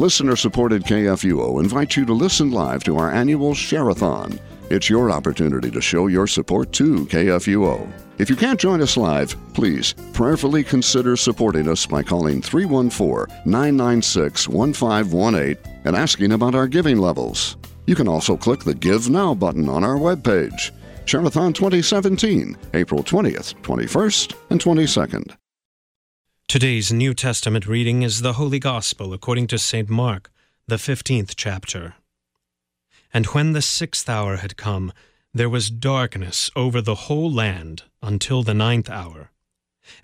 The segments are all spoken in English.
Listener-supported KFUO invites you to listen live to our annual Share-a-thon. It's your opportunity to show your support to KFUO. If you can't join us live, please prayerfully consider supporting us by calling 314-996-1518 and asking about our giving levels. You can also click the Give Now button on our webpage. Share-a-thon 2017, April 20th, 21st, and 22nd. Today's New Testament reading is the Holy Gospel according to St. Mark, the 15th chapter. And when the 6th hour had come, there was darkness over the whole land until the 9th hour.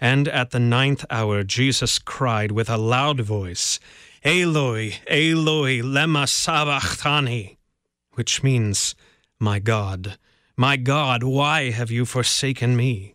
And at the 9th hour Jesus cried with a loud voice, "Eloi, Eloi, lema sabachthani," which means, my God, why have you forsaken me?"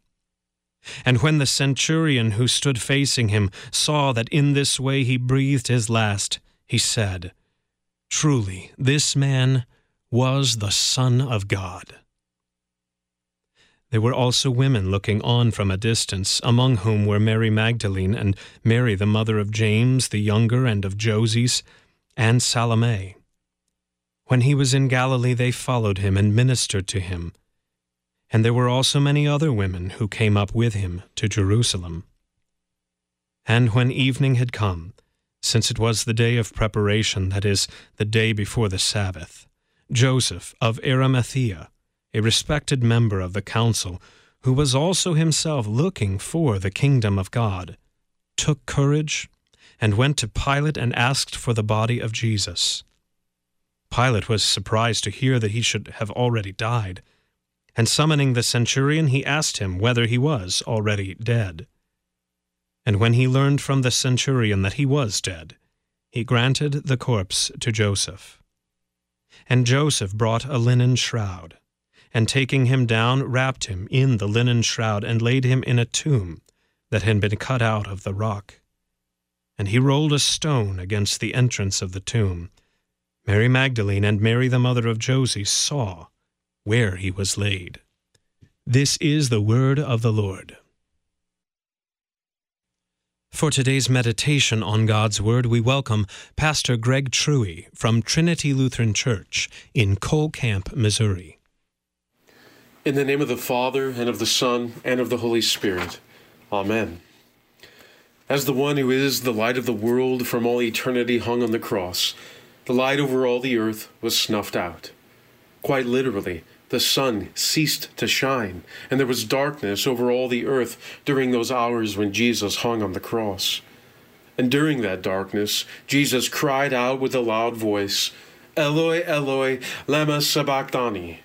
And when the centurion who stood facing him saw that in this way he breathed his last, he said, "Truly, this man was the Son of God." There were also women looking on from a distance, among whom were Mary Magdalene and Mary the mother of James the younger and of Joses, and Salome. When he was in Galilee, they followed him and ministered to him. And there were also many other women who came up with him to Jerusalem. And when evening had come, since it was the day of preparation, that is, the day before the Sabbath, Joseph of Arimathea, a respected member of the council, who was also himself looking for the kingdom of God, took courage and went to Pilate and asked for the body of Jesus. Pilate was surprised to hear that he should have already died, and summoning the centurion, he asked him whether he was already dead. And when he learned from the centurion that he was dead, he granted the corpse to Joseph. And Joseph brought a linen shroud, and taking him down, wrapped him in the linen shroud and laid him in a tomb that had been cut out of the rock. And he rolled a stone against the entrance of the tomb. Mary Magdalene and Mary the mother of Joses saw where he was laid. This is the word of the Lord. For today's meditation on God's Word, we welcome Pastor Greg Truy from Trinity Lutheran Church in Cole Camp, Missouri. In the name of the Father, and of the Son, and of the Holy Spirit. Amen. As the one who is the light of the world from all eternity hung on the cross, the light over all the earth was snuffed out. Quite literally, the sun ceased to shine, and there was darkness over all the earth during those hours when Jesus hung on the cross. And during that darkness, Jesus cried out with a loud voice, "Eloi, Eloi, lema sabachthani,"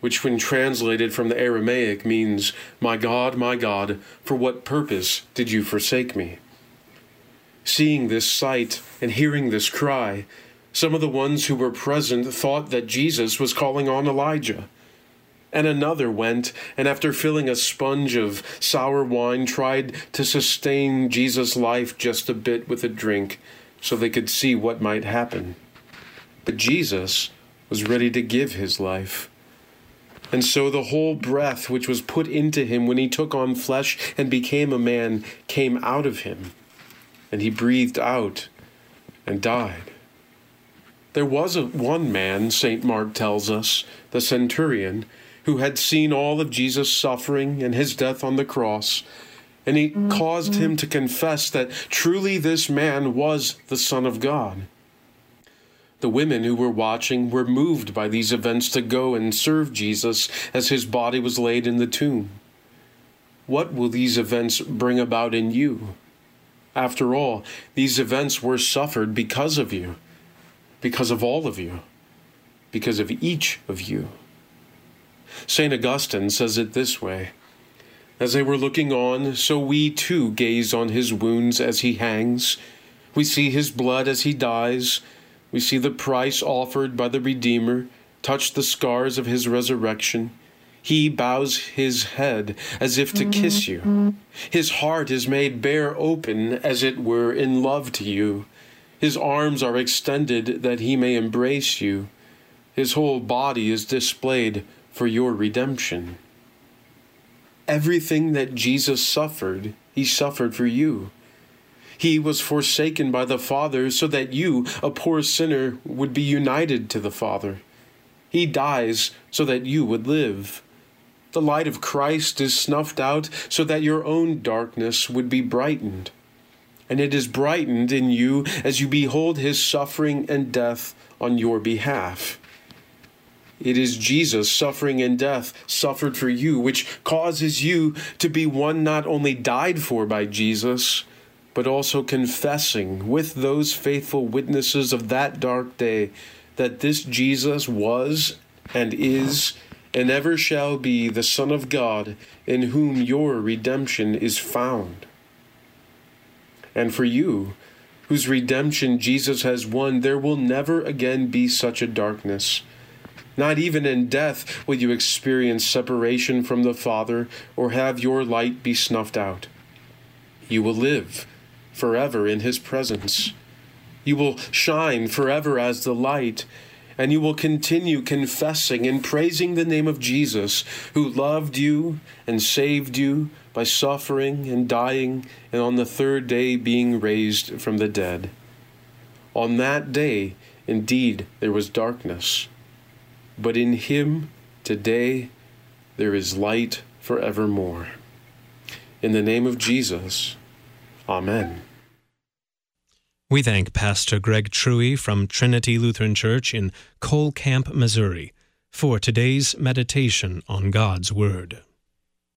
which when translated from the Aramaic means, my God, for what purpose did you forsake me?" Seeing this sight and hearing this cry, some of the ones who were present thought that Jesus was calling on Elijah. And another went, and after filling a sponge of sour wine, tried to sustain Jesus' life just a bit with a drink so they could see what might happen. But Jesus was ready to give his life. And so the whole breath which was put into him when he took on flesh and became a man came out of him, and he breathed out and died. There was one man, St. Mark tells us, the centurion, who had seen all of Jesus' suffering and his death on the cross, and it caused him to confess that truly this man was the Son of God. The women who were watching were moved by these events to go and serve Jesus as his body was laid in the tomb. What will these events bring about in you? After all, these events were suffered because of you. Because of all of you, because of each of you. Saint Augustine says it this way, "As they were looking on, so we too gaze on his wounds as he hangs. We see his blood as he dies. We see the price offered by the Redeemer touch the scars of his resurrection. He bows his head as if to kiss you. His heart is made bare open, as it were, in love to you. His arms are extended that he may embrace you. His whole body is displayed for your redemption. Everything that Jesus suffered, he suffered for you. He was forsaken by the Father so that you, a poor sinner, would be united to the Father. He dies so that you would live. The light of Christ is snuffed out so that your own darkness would be brightened. And it is brightened in you as you behold his suffering and death on your behalf. It is Jesus' suffering and death suffered for you, which causes you to be one not only died for by Jesus, but also confessing with those faithful witnesses of that dark day that this Jesus was and is and ever shall be the Son of God, in whom your redemption is found. And for you, whose redemption Jesus has won, there will never again be such a darkness. Not even in death will you experience separation from the Father or have your light be snuffed out. You will live forever in his presence. You will shine forever as the light, and you will continue confessing and praising the name of Jesus, who loved you and saved you by suffering and dying, and on the third day being raised from the dead. On that day, indeed, there was darkness, but in him today there is light forevermore. In the name of Jesus, amen. We thank Pastor Greg Truy from Trinity Lutheran Church in Cole Camp, Missouri, for today's meditation on God's Word.